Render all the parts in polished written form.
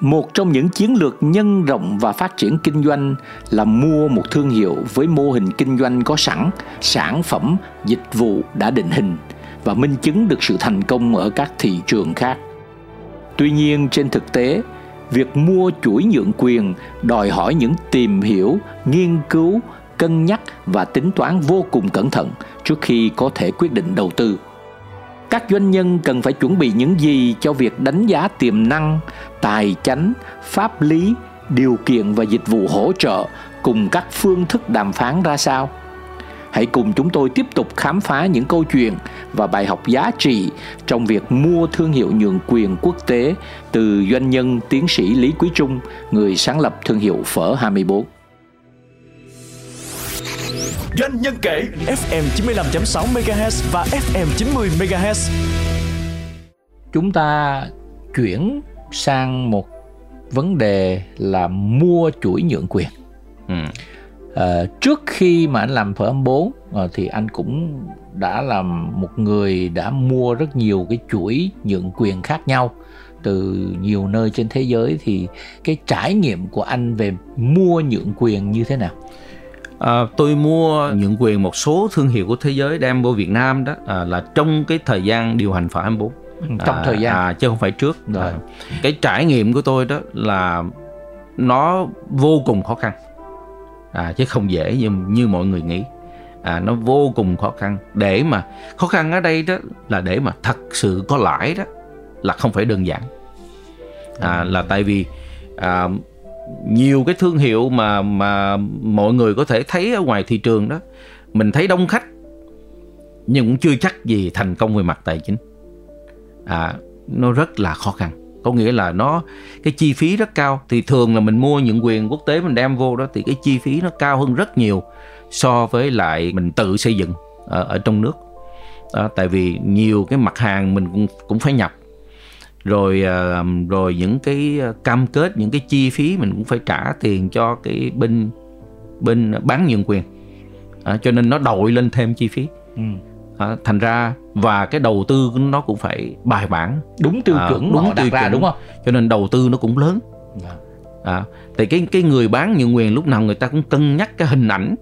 Một trong những chiến lược nhân rộng và phát triển kinh doanh là mua một thương hiệu với mô hình kinh doanh có sẵn, sản phẩm, dịch vụ đã định hình và minh chứng được sự thành công ở các thị trường khác. Tuy nhiên, trên thực tế, việc mua chuỗi nhượng quyền đòi hỏi những tìm hiểu, nghiên cứu, cân nhắc và tính toán vô cùng cẩn thận trước khi có thể quyết định đầu tư. Các doanh nhân cần phải chuẩn bị những gì cho việc đánh giá tiềm năng, tài chánh, pháp lý, điều kiện và dịch vụ hỗ trợ cùng các phương thức đàm phán ra sao? Hãy cùng chúng tôi tiếp tục khám phá những câu chuyện và bài học giá trị trong việc mua thương hiệu nhượng quyền quốc tế từ doanh nhân tiến sĩ Lý Quý Trung, người sáng lập thương hiệu Phở 24. Doanh Nhân Kể, FM 95.6 MHz và FM 90 MHz. Chúng ta chuyển sang một vấn đề là mua chuỗi nhượng quyền. Trước khi mà anh làm Phở 24 thì anh cũng đã là một người đã mua rất nhiều cái chuỗi nhượng quyền khác nhau từ nhiều nơi trên thế giới, thì cái trải nghiệm của anh về mua nhượng quyền như thế nào? Tôi mua nhượng quyền một số thương hiệu của thế giới đem vô Việt Nam đó, là trong cái thời gian điều hành Phở 24, trong thời gian chứ không phải trước. Cái trải nghiệm của tôi đó là nó vô cùng khó khăn, chứ không dễ như mọi người nghĩ. Nó vô cùng khó khăn. Để mà khó khăn ở đây đó là để mà thật sự có lãi đó là không phải đơn giản. Là tại vì nhiều cái thương hiệu mà mọi người có thể thấy ở ngoài thị trường đó, mình thấy đông khách nhưng cũng chưa chắc gì thành công về mặt tài chính. Nó rất là khó khăn, có nghĩa là cái chi phí rất cao. Thì thường là mình mua nhượng quyền quốc tế mình đem vô đó thì cái chi phí nó cao hơn rất nhiều so với lại mình tự xây dựng ở trong nước. Tại vì nhiều cái mặt hàng mình cũng phải nhập, rồi những cái cam kết, những cái chi phí mình cũng phải trả tiền cho cái bên bán nhượng quyền, cho nên nó đội lên thêm chi phí. Thành ra và cái đầu tư nó cũng phải bài bản, đúng tiêu chuẩn, đúng tiêu chuẩn, đúng không? Cho nên đầu tư nó cũng lớn. Thì cái người bán nhượng quyền lúc nào người ta cũng cân nhắc cái hình ảnh,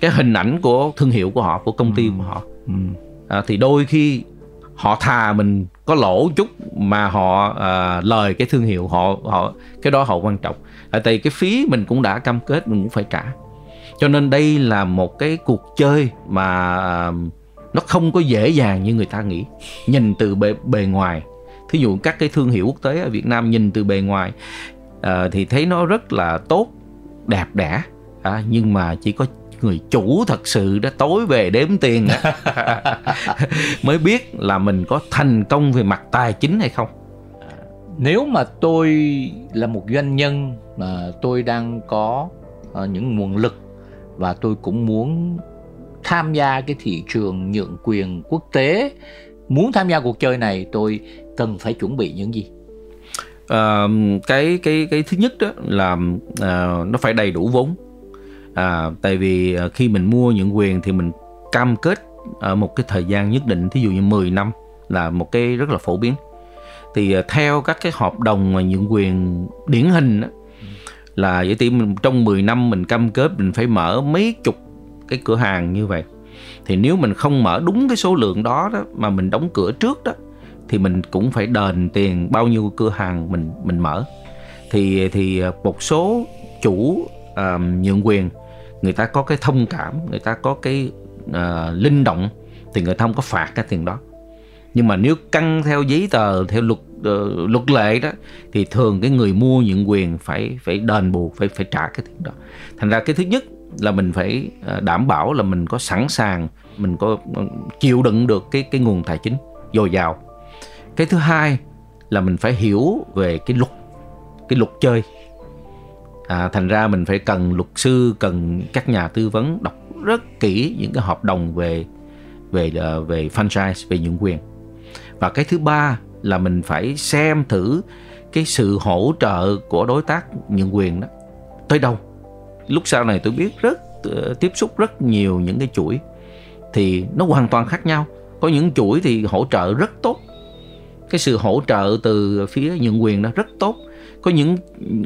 cái hình ảnh của thương hiệu của họ, của công ty của họ. Thì đôi khi họ thà mình có lỗ chút mà họ lời cái thương hiệu họ cái đó họ quan trọng. Tại cái phí mình cũng đã cam kết, mình cũng phải trả. Cho nên đây là một cái cuộc chơi mà nó không có dễ dàng như người ta nghĩ. Nhìn từ bề ngoài, thí dụ các cái thương hiệu quốc tế ở Việt Nam nhìn từ bề ngoài thì thấy nó rất là tốt, đẹp đẽ, nhưng mà chỉ có người chủ thật sự đã tối về đếm tiền mới biết là mình có thành công về mặt tài chính hay không. Nếu mà tôi là một doanh nhân mà tôi đang có những nguồn lực và tôi cũng muốn tham gia cái thị trường nhượng quyền quốc tế, muốn tham gia cuộc chơi này, tôi cần phải chuẩn bị những gì? Cái thứ nhất đó là nó phải đầy đủ vốn. Tại vì khi mình mua nhượng quyền thì mình cam kết ở một cái thời gian nhất định, thí dụ như 10 năm là một cái rất là phổ biến. Thì theo các cái hợp đồng mà nhượng quyền điển hình đó, là vậy thì mình, trong 10 năm mình cam kết mình phải mở mấy chục cái cửa hàng như vậy. Thì nếu mình không mở đúng cái số lượng đó mà mình đóng cửa trước đó, thì mình cũng phải đền tiền bao nhiêu cửa hàng mình mở. Thì một số chủ nhượng quyền người ta có cái thông cảm, người ta có cái linh động, thì người ta không có phạt cái tiền đó. Nhưng mà nếu căn theo giấy tờ, theo luật lệ đó, thì thường cái người mua nhượng quyền phải đền bù, phải trả cái tiền đó. Thành ra cái thứ nhất là mình phải đảm bảo là mình có sẵn sàng, mình có chịu đựng được cái nguồn tài chính dồi dào. Cái thứ hai là mình phải hiểu về cái luật chơi. Thành ra mình phải cần luật sư, cần các nhà tư vấn đọc rất kỹ những cái hợp đồng về franchise, về nhượng quyền. Và cái thứ ba là mình phải xem thử cái sự hỗ trợ của đối tác nhượng quyền đó tới đâu. Lúc sau này tôi biết tiếp xúc rất nhiều những cái chuỗi thì nó hoàn toàn khác nhau. Có những chuỗi thì hỗ trợ rất tốt, cái sự hỗ trợ từ phía nhượng quyền đó rất tốt.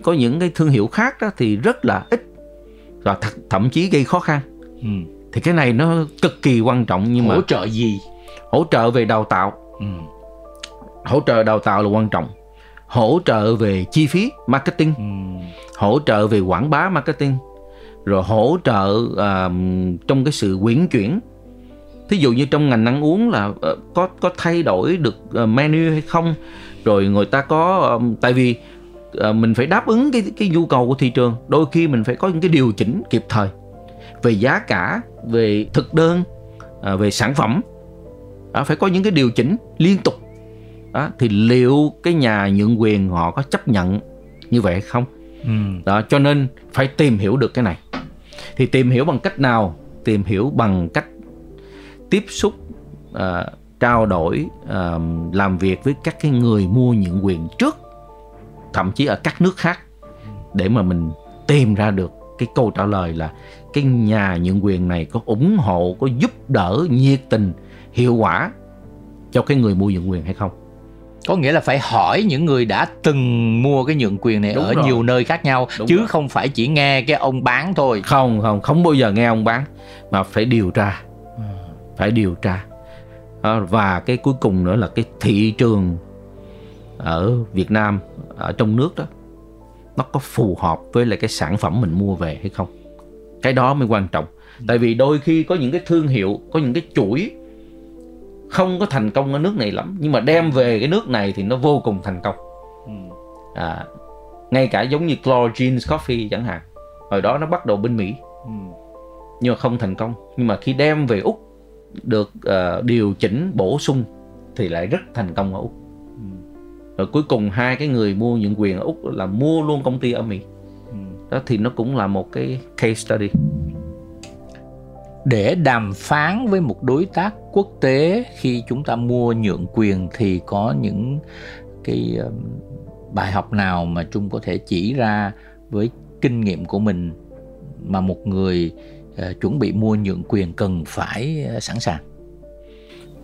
Có những cái thương hiệu khác đó thì rất là ít, và thậm chí gây khó khăn. Thì cái này nó cực kỳ quan trọng. Nhưng hỗ trợ gì? Hỗ trợ về đào tạo. Hỗ trợ đào tạo là quan trọng. Hỗ trợ về chi phí marketing, hỗ trợ về quảng bá marketing, rồi hỗ trợ trong cái sự uyển chuyển. Thí dụ như trong ngành ăn uống là có thay đổi được menu hay không, rồi người ta có tại vì mình phải đáp ứng cái nhu cầu của thị trường. Đôi khi mình phải có những cái điều chỉnh kịp thời về giá cả, về thực đơn, về sản phẩm. Phải có những cái điều chỉnh liên tục. Đó, thì liệu cái nhà nhượng quyền họ có chấp nhận như vậy hay không? Đó, cho nên phải tìm hiểu được cái này. Thì tìm hiểu bằng cách nào? Tìm hiểu bằng cách tiếp xúc, trao đổi, làm việc với các cái người mua nhượng quyền trước, thậm chí ở các nước khác, để mà mình tìm ra được cái câu trả lời là cái nhà nhượng quyền này có ủng hộ, có giúp đỡ nhiệt tình, hiệu quả cho cái người mua nhượng quyền hay không. Có nghĩa là phải hỏi những người đã từng mua cái nhượng quyền này. Đúng ở rồi. Nhiều nơi khác nhau. Đúng chứ rồi. Không phải chỉ nghe cái ông bán thôi. Không bao giờ nghe ông bán, mà phải điều tra. Phải điều tra. Và cái cuối cùng nữa là cái thị trường ở Việt Nam, ở trong nước đó, nó có phù hợp với lại cái sản phẩm mình mua về hay không. Cái đó mới quan trọng. Tại vì đôi khi có những cái thương hiệu, có những cái chuỗi không có thành công ở nước này lắm, nhưng mà đem về cái nước này thì nó vô cùng thành công. Ngay cả giống như Claw Jeans Coffee chẳng hạn, hồi đó nó bắt đầu bên Mỹ nhưng mà không thành công. Nhưng mà khi đem về Úc, được điều chỉnh, bổ sung thì lại rất thành công ở Úc. Rồi cuối cùng hai cái người mua nhượng quyền ở Úc là mua luôn công ty ở Mỹ. Đó thì nó cũng là một cái case study. Để đàm phán với một đối tác quốc tế khi chúng ta mua nhượng quyền thì có những cái bài học nào mà Trung có thể chỉ ra với kinh nghiệm của mình mà một người chuẩn bị mua nhượng quyền cần phải sẵn sàng?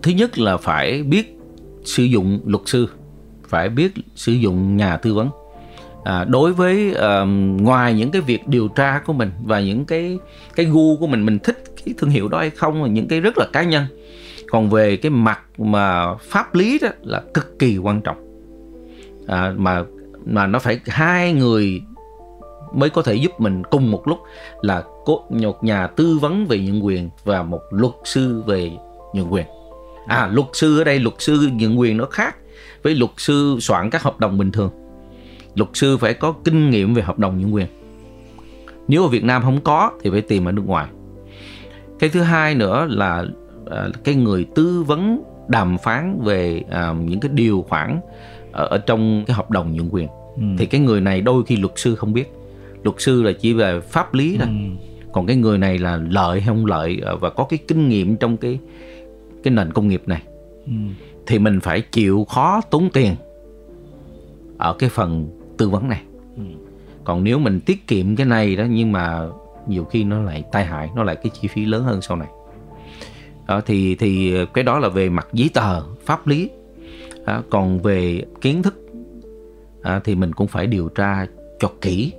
Thứ nhất là phải biết sử dụng luật sư, phải biết sử dụng nhà tư vấn. Đối với ngoài những cái việc điều tra của mình và những cái gu của mình thích cái thương hiệu đó hay không, những cái rất là cá nhân. Còn về cái mặt mà pháp lý đó là cực kỳ quan trọng. Mà nó phải hai người mới có thể giúp mình cùng một lúc, là một nhà tư vấn về nhượng quyền và một luật sư về nhượng quyền. Luật sư ở đây, luật sư nhượng quyền nó khác với luật sư soạn các hợp đồng bình thường. Luật sư phải có kinh nghiệm về hợp đồng nhượng quyền. Nếu ở Việt Nam không có thì phải tìm ở nước ngoài. Cái thứ hai nữa là cái người tư vấn đàm phán về những cái điều khoản ở trong cái hợp đồng nhượng quyền. Thì cái người này đôi khi luật sư không biết. Luật sư là chỉ về pháp lý thôi. Còn cái người này là lợi hay không lợi và có cái kinh nghiệm trong cái nền công nghiệp này. Thì mình phải chịu khó tốn tiền ở cái phần tư vấn này. Còn nếu mình tiết kiệm cái này đó, nhưng mà nhiều khi nó lại tai hại, nó lại cái chi phí lớn hơn sau này. Đó, thì cái đó là về mặt giấy tờ, pháp lý. Còn về kiến thức thì mình cũng phải điều tra cho kỹ.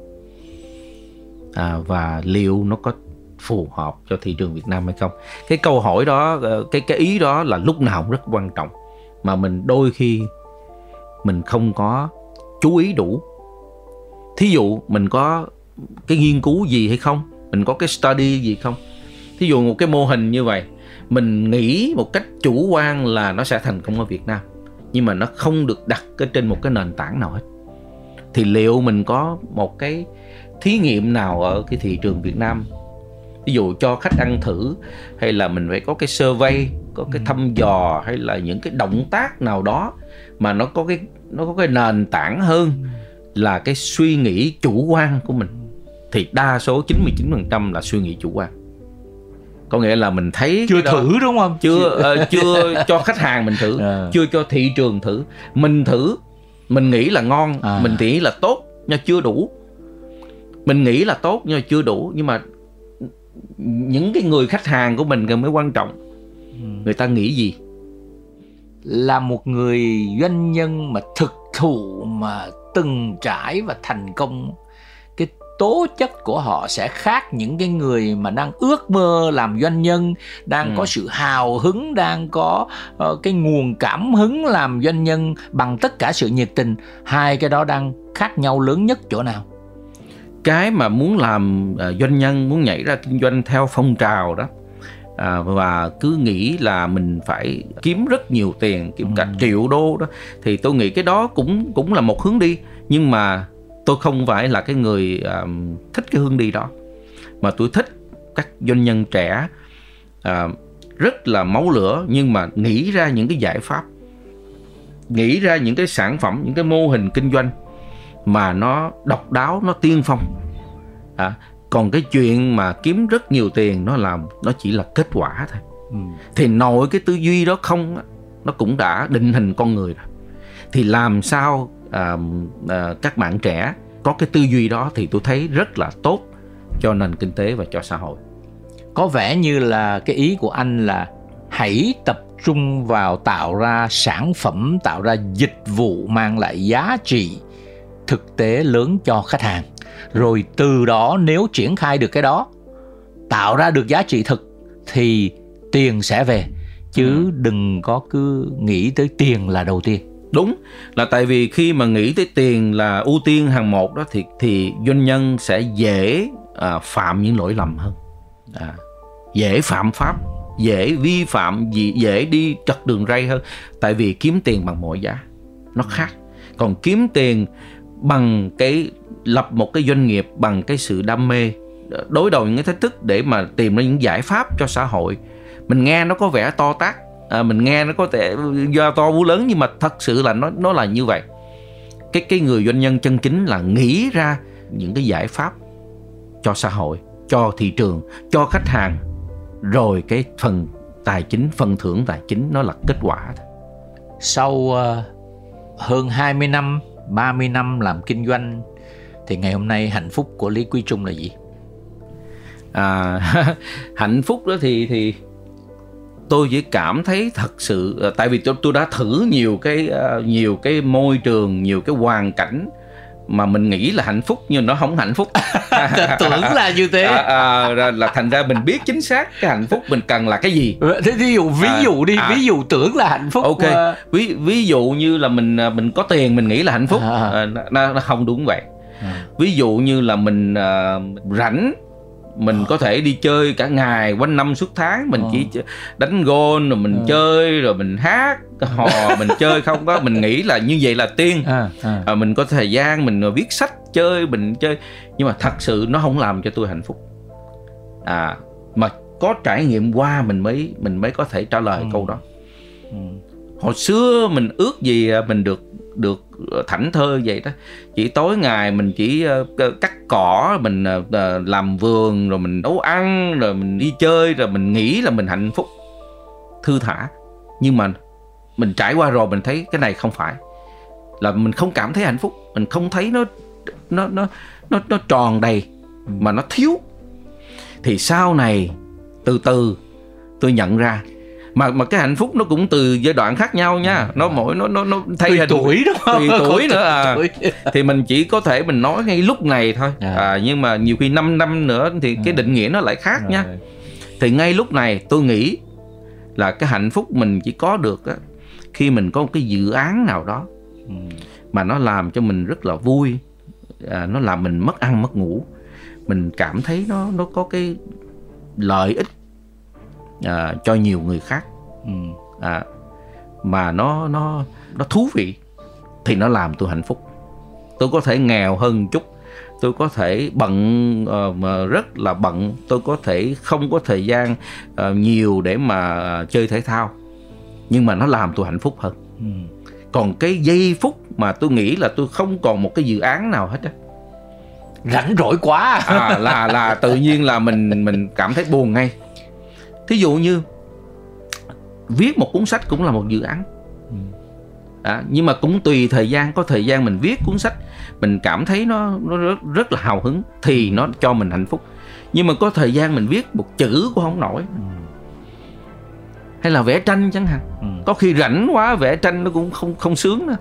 Và liệu nó có phù hợp cho thị trường Việt Nam hay không. Cái câu hỏi đó, cái ý đó là lúc nào cũng rất quan trọng, mà mình đôi khi mình không có chú ý đủ. Thí dụ mình có cái nghiên cứu gì hay không, mình có cái study gì không. Thí dụ một cái mô hình như vậy, mình nghĩ một cách chủ quan là nó sẽ thành công ở Việt Nam, nhưng mà nó không được đặt trên một cái nền tảng nào hết. Thì liệu mình có một cái thí nghiệm nào ở cái thị trường Việt Nam, ví dụ cho khách ăn thử, hay là mình phải có cái survey, có cái thăm dò, hay là những cái động tác nào đó mà nó có cái nền tảng hơn là cái suy nghĩ chủ quan của mình. thì đa số 99% là suy nghĩ chủ quan. Có nghĩa là mình thấy chưa thử đúng không? Chưa cho khách hàng mình thử, chưa cho thị trường thử. Mình thử, mình nghĩ là ngon, mình nghĩ là tốt nhưng chưa đủ. Mình nghĩ là tốt nhưng chưa đủ. Nhưng mà những cái người khách hàng của mình mới quan trọng. Người ta nghĩ gì? Là một người doanh nhân mà thực thụ, mà từng trải và thành công, cái tố chất của họ sẽ khác những cái người mà đang ước mơ làm doanh nhân, đang có sự hào hứng, đang có cái nguồn cảm hứng làm doanh nhân bằng tất cả sự nhiệt tình. Hai cái đó đang khác nhau lớn nhất chỗ nào? Cái mà muốn làm doanh nhân, muốn nhảy ra kinh doanh theo phong trào đó, và cứ nghĩ là mình phải kiếm rất nhiều tiền, kiếm cả triệu đô đó, thì tôi nghĩ cái đó cũng là một hướng đi. Nhưng mà tôi không phải là cái người thích cái hướng đi đó, mà tôi thích các doanh nhân trẻ rất là máu lửa, nhưng mà nghĩ ra những cái giải pháp, nghĩ ra những cái sản phẩm, những cái mô hình kinh doanh mà nó độc đáo, nó tiên phong. Còn cái chuyện mà kiếm rất nhiều tiền, nó chỉ là kết quả thôi. Thì nội cái tư duy đó không, nó cũng đã định hình con người rồi. Thì làm sao các bạn trẻ có cái tư duy đó thì tôi thấy rất là tốt cho nền kinh tế và cho xã hội. Có vẻ như là cái ý của anh là hãy tập trung vào tạo ra sản phẩm, tạo ra dịch vụ mang lại giá trị thực tế lớn cho khách hàng. Rồi từ đó nếu triển khai được cái đó, tạo ra được giá trị thực thì tiền sẽ về. Chứ đừng có cứ nghĩ tới tiền là đầu tiên. Đúng, là tại vì khi mà nghĩ tới tiền là ưu tiên hàng một đó, thì doanh nhân sẽ dễ phạm những lỗi lầm hơn, dễ phạm pháp, dễ vi phạm, dễ đi trật đường ray hơn. Tại vì kiếm tiền bằng mọi giá nó khác. Còn kiếm tiền bằng cái lập một cái doanh nghiệp, bằng cái sự đam mê, đối đầu những cái thách thức để mà tìm ra những giải pháp cho xã hội. Mình nghe nó có vẻ to tát, mình nghe nó có thể do to bú lớn, nhưng mà thật sự là nó là như vậy. Cái người doanh nhân chân chính là nghĩ ra những cái giải pháp cho xã hội, cho thị trường, cho khách hàng. Rồi cái phần tài chính, phần thưởng tài chính nó là kết quả. Sau hơn 20 năm 30 năm làm kinh doanh thì ngày hôm nay hạnh phúc của Lý Quý Trung là gì? Hạnh phúc đó thì tôi chỉ cảm thấy thật sự, tại vì tôi đã thử nhiều cái môi trường, nhiều cái hoàn cảnh mà mình nghĩ là hạnh phúc nhưng nó không hạnh phúc. Tưởng là như thế. Là thành ra mình biết chính xác cái hạnh phúc mình cần là cái gì. Thế ví dụ tưởng là hạnh phúc. Ok. Ví dụ như là mình có tiền mình nghĩ là hạnh phúc, nó không đúng vậy. Ví dụ như là mình rảnh, mình có thể đi chơi cả ngày quanh năm suốt tháng, mình chỉ đánh golf rồi mình chơi rồi mình hát hò mình chơi không có, mình nghĩ là như vậy là tiên. Mình có thời gian mình viết sách, mình chơi, nhưng mà thật sự nó không làm cho tôi hạnh phúc. Mà có trải nghiệm qua mình mới có thể trả lời câu đó. Hồi xưa mình ước gì mình được thảnh thơi vậy đó, chỉ tối ngày mình chỉ cắt cỏ, mình làm vườn, rồi mình nấu ăn, rồi mình đi chơi, rồi mình nghĩ là mình hạnh phúc thư thả. Nhưng mà mình trải qua rồi mình thấy cái này không phải, là mình không cảm thấy hạnh phúc, mình không thấy nó tròn đầy mà nó thiếu. Thì sau này từ từ tôi nhận ra mà cái hạnh phúc nó cũng từ giai đoạn khác nhau nha, nó thay hình tuổi đó, tùy tuổi nữa. Thì mình chỉ có thể mình nói ngay lúc này thôi, nhưng mà nhiều khi 5 năm nữa thì cái định nghĩa nó lại khác nha. Thì ngay lúc này tôi nghĩ là cái hạnh phúc mình chỉ có được á, khi mình có một cái dự án nào đó mà nó làm cho mình rất là vui, nó làm mình mất ăn mất ngủ, mình cảm thấy nó có cái lợi ích cho nhiều người khác, mà nó thú vị thì nó làm tôi hạnh phúc. Tôi có thể nghèo hơn chút, tôi có thể bận, rất là bận, tôi có thể không có thời gian nhiều để mà chơi thể thao, nhưng mà nó làm tôi hạnh phúc hơn. Còn cái giây phút mà tôi nghĩ là tôi không còn một cái dự án nào hết á, rảnh rỗi quá là tự nhiên là mình cảm thấy buồn ngay. Thí dụ như viết một cuốn sách cũng là một dự án. Nhưng mà cũng tùy thời gian, có thời gian mình viết cuốn sách mình cảm thấy nó rất là hào hứng thì nó cho mình hạnh phúc. Nhưng mà có thời gian mình viết một chữ cũng không nổi. Hay là vẽ tranh chẳng hạn. Có khi rảnh quá vẽ tranh nó cũng không sướng nữa.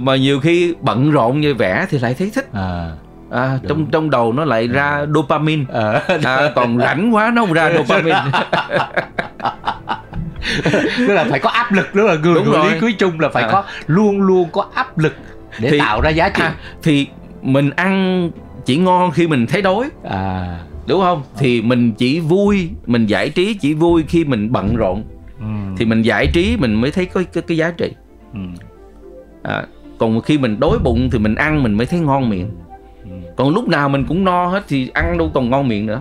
Mà nhiều khi bận rộn như vẽ thì lại thấy thích. Trong đầu nó lại ra dopamine. Còn rảnh quá nó không ra dopamine. Tức là phải có áp lực, đúng là người Lý Quý Trung là phải có luôn có áp lực để thì tạo ra giá trị. Thì mình ăn chỉ ngon khi mình thấy đói, đúng không? Thì mình chỉ vui, mình giải trí chỉ vui khi mình bận rộn. Thì mình giải trí mình mới thấy có cái giá trị. Còn khi mình đói bụng thì mình ăn mình mới thấy ngon miệng. Còn lúc nào mình cũng no hết thì ăn đâu còn ngon miệng nữa.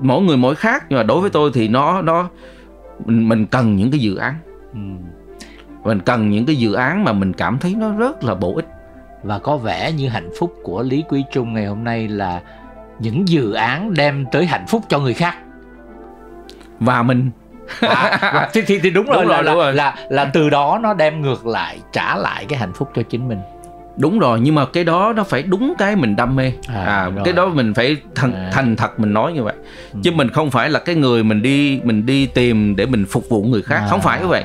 Mỗi người mỗi khác, nhưng mà đối với tôi thì nó mình cần những cái dự án. Mình cần những cái dự án mà mình cảm thấy nó rất là bổ ích. Và có vẻ như hạnh phúc của Lý Quý Trung ngày hôm nay là những dự án đem tới hạnh phúc cho người khác. Và mình thì đúng rồi, là từ đó nó đem ngược lại, trả lại cái hạnh phúc cho chính mình. Đúng rồi, nhưng mà cái đó nó phải đúng cái mình đam mê. Cái đó mình phải thành thật mình nói như vậy. Chứ mình không phải là cái người mình đi tìm để mình phục vụ người khác, không phải như vậy.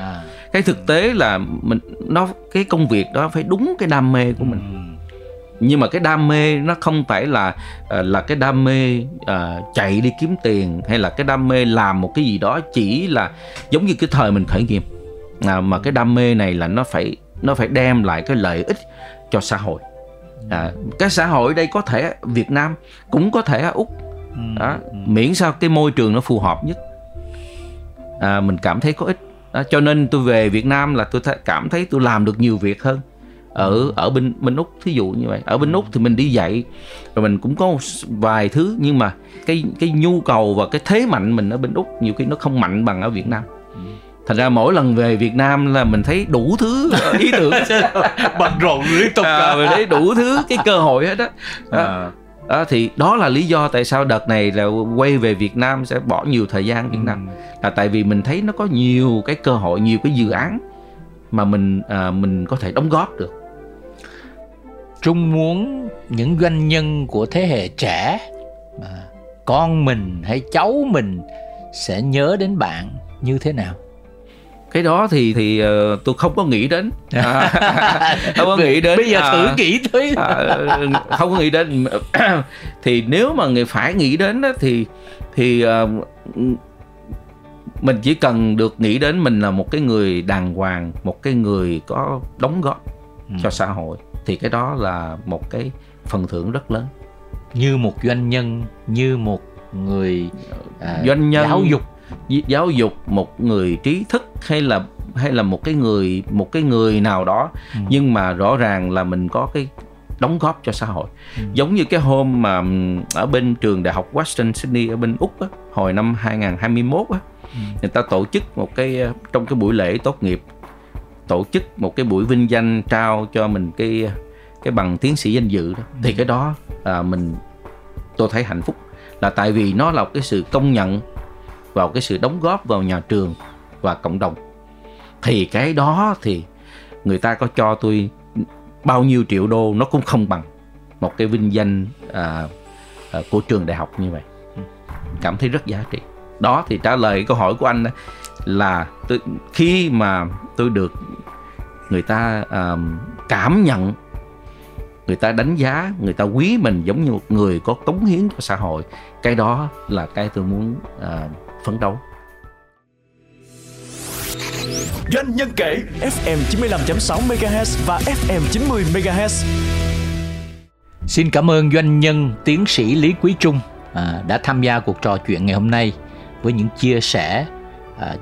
Cái thực tế là cái công việc đó phải đúng cái đam mê của mình. Nhưng mà cái đam mê nó không phải là cái đam mê chạy đi kiếm tiền, hay là cái đam mê làm một cái gì đó chỉ là giống như cái thời mình khởi nghiệp. Mà cái đam mê này là nó phải đem lại cái lợi ích cho xã hội. Cái xã hội đây có thể Việt Nam, cũng có thể Úc. Miễn sao cái môi trường nó phù hợp nhất, mình cảm thấy có ích. Cho nên tôi về Việt Nam là tôi cảm thấy tôi làm được nhiều việc hơn ở bên Úc, thí dụ như vậy. Ở bên Úc thì mình đi dạy rồi mình cũng có một vài thứ, nhưng mà cái nhu cầu và cái thế mạnh mình ở bên Úc nhiều khi nó không mạnh bằng ở Việt Nam. Thành ra mỗi lần về Việt Nam là mình thấy đủ thứ ý tưởng, bận rộn liên tục, mình thấy đủ thứ cái cơ hội hết đó. Thì đó là lý do tại sao đợt này là quay về Việt Nam sẽ bỏ nhiều thời gian Việt Nam, là tại vì mình thấy nó có nhiều cái cơ hội, nhiều cái dự án mà mình có thể đóng góp được. Trung muốn những doanh nhân của thế hệ trẻ, con mình hay cháu mình sẽ nhớ đến bạn như thế nào? Cái đó thì tôi không có nghĩ đến. Không có nghĩ đến. Bây giờ thử nghĩ tới. Không có nghĩ đến. Thì nếu mà người phải nghĩ đến thì mình chỉ cần được nghĩ đến mình là một cái người đàng hoàng, một cái người có đóng góp cho xã hội, thì cái đó là một cái phần thưởng rất lớn. Như một doanh nhân, như một người doanh nhân giáo dục, một người trí thức, hay là một cái người nào đó, nhưng mà rõ ràng là mình có cái đóng góp cho xã hội. Giống như cái hôm mà ở bên trường đại học Western Sydney ở bên Úc á, hồi năm 2021 á, người ta tổ chức trong cái buổi lễ tốt nghiệp, tổ chức một cái buổi vinh danh trao cho mình cái bằng tiến sĩ danh dự đó. Thì cái đó tôi thấy hạnh phúc là tại vì nó là cái sự công nhận vào cái sự đóng góp vào nhà trường và cộng đồng. Thì cái đó thì người ta có cho tôi bao nhiêu triệu đô nó cũng không bằng một cái vinh danh của trường đại học như vậy. Cảm thấy rất giá trị. Đó thì trả lời câu hỏi của anh là khi mà tôi được người ta cảm nhận, người ta đánh giá, người ta quý mình giống như một người có cống hiến cho xã hội, cái đó là cái tôi muốn phấn đấu. Doanh nhân kể FM 95.6 MHz và FM 90 MHz. Xin cảm ơn doanh nhân tiến sĩ Lý Quý Trung đã tham gia cuộc trò chuyện ngày hôm nay với những chia sẻ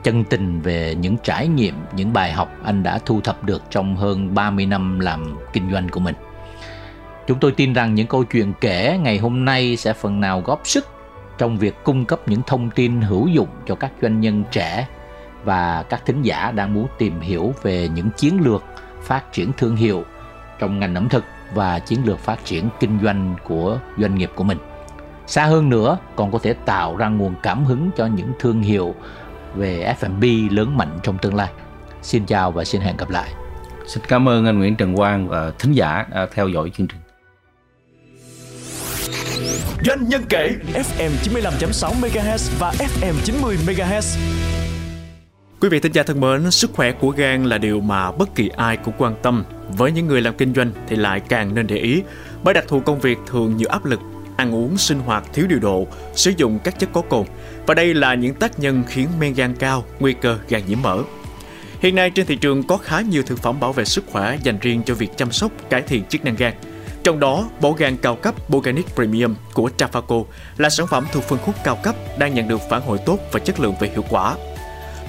chân tình về những trải nghiệm, những bài học anh đã thu thập được trong hơn 30 năm làm kinh doanh của mình. Chúng tôi tin rằng những câu chuyện kể ngày hôm nay sẽ phần nào góp sức trong việc cung cấp những thông tin hữu dụng cho các doanh nhân trẻ và các thính giả đang muốn tìm hiểu về những chiến lược phát triển thương hiệu trong ngành ẩm thực và chiến lược phát triển kinh doanh của doanh nghiệp của mình. Xa hơn nữa, còn có thể tạo ra nguồn cảm hứng cho những thương hiệu về F&B lớn mạnh trong tương lai. Xin chào và xin hẹn gặp lại. Xin cảm ơn anh Nguyễn Trần Quang và thính giả đã theo dõi chương trình. Doanh nhân kể FM 95.6 MHz và FM 90 MHz. Quý vị thính giả thân mến, sức khỏe của gan là điều mà bất kỳ ai cũng quan tâm. Với những người làm kinh doanh thì lại càng nên để ý, bởi đặc thù công việc thường nhiều áp lực, ăn uống sinh hoạt thiếu điều độ, sử dụng các chất có cồn. Và đây là những tác nhân khiến men gan cao, nguy cơ gan nhiễm mỡ. Hiện nay trên thị trường có khá nhiều thực phẩm bảo vệ sức khỏe dành riêng cho việc chăm sóc, cải thiện chức năng gan. Trong đó, bổ gan cao cấp Boganic Premium của Traphaco là sản phẩm thuộc phân khúc cao cấp đang nhận được phản hồi tốt và chất lượng về hiệu quả.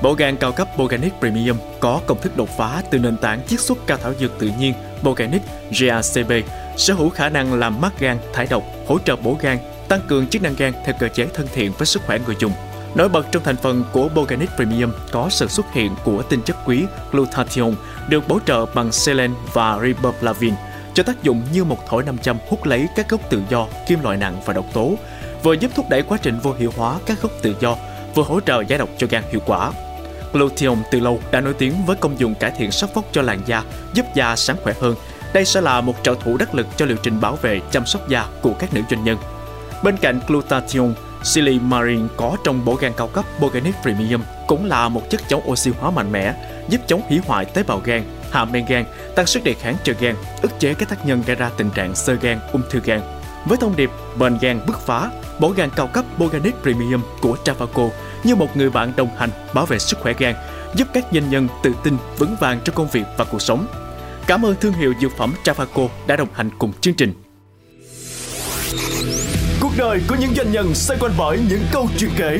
Bổ gan cao cấp Boganic Premium có công thức đột phá từ nền tảng chiết xuất cao thảo dược tự nhiên Boganic GACB, sở hữu khả năng làm mát gan, thải độc, hỗ trợ bổ gan, tăng cường chức năng gan theo cơ chế thân thiện với sức khỏe người dùng. Nổi bật trong thành phần của Boganic Premium có sự xuất hiện của tinh chất quý Glutathione được bổ trợ bằng Selenium và Riboflavin, cho tác dụng như một thỏi nam châm hút lấy các gốc tự do, kim loại nặng và độc tố, vừa giúp thúc đẩy quá trình vô hiệu hóa các gốc tự do, vừa hỗ trợ giải độc cho gan hiệu quả. Glutathione từ lâu đã nổi tiếng với công dụng cải thiện sắc vóc cho làn da, giúp da sáng khỏe hơn. Đây sẽ là một trợ thủ đắc lực cho liệu trình bảo vệ chăm sóc da của các nữ doanh nhân. Bên cạnh Glutathione, Silymarin có trong bổ gan cao cấp Boganic Premium cũng là một chất chống oxy hóa mạnh mẽ, giúp chống hủy hoại tế bào gan, hạ men gan, tăng sức đề kháng cho gan, ức chế các tác nhân gây ra tình trạng xơ gan, ung thư gan. Với thông điệp bền gan bứt phá, bổ gan cao cấp Boganic Premium của Traphaco như một người bạn đồng hành bảo vệ sức khỏe gan, giúp các doanh nhân tự tin vững vàng trong công việc và cuộc sống. Cảm ơn thương hiệu dược phẩm Traphaco đã đồng hành cùng chương trình. Cuộc đời của những doanh nhân xoay quanh bởi những câu chuyện kể,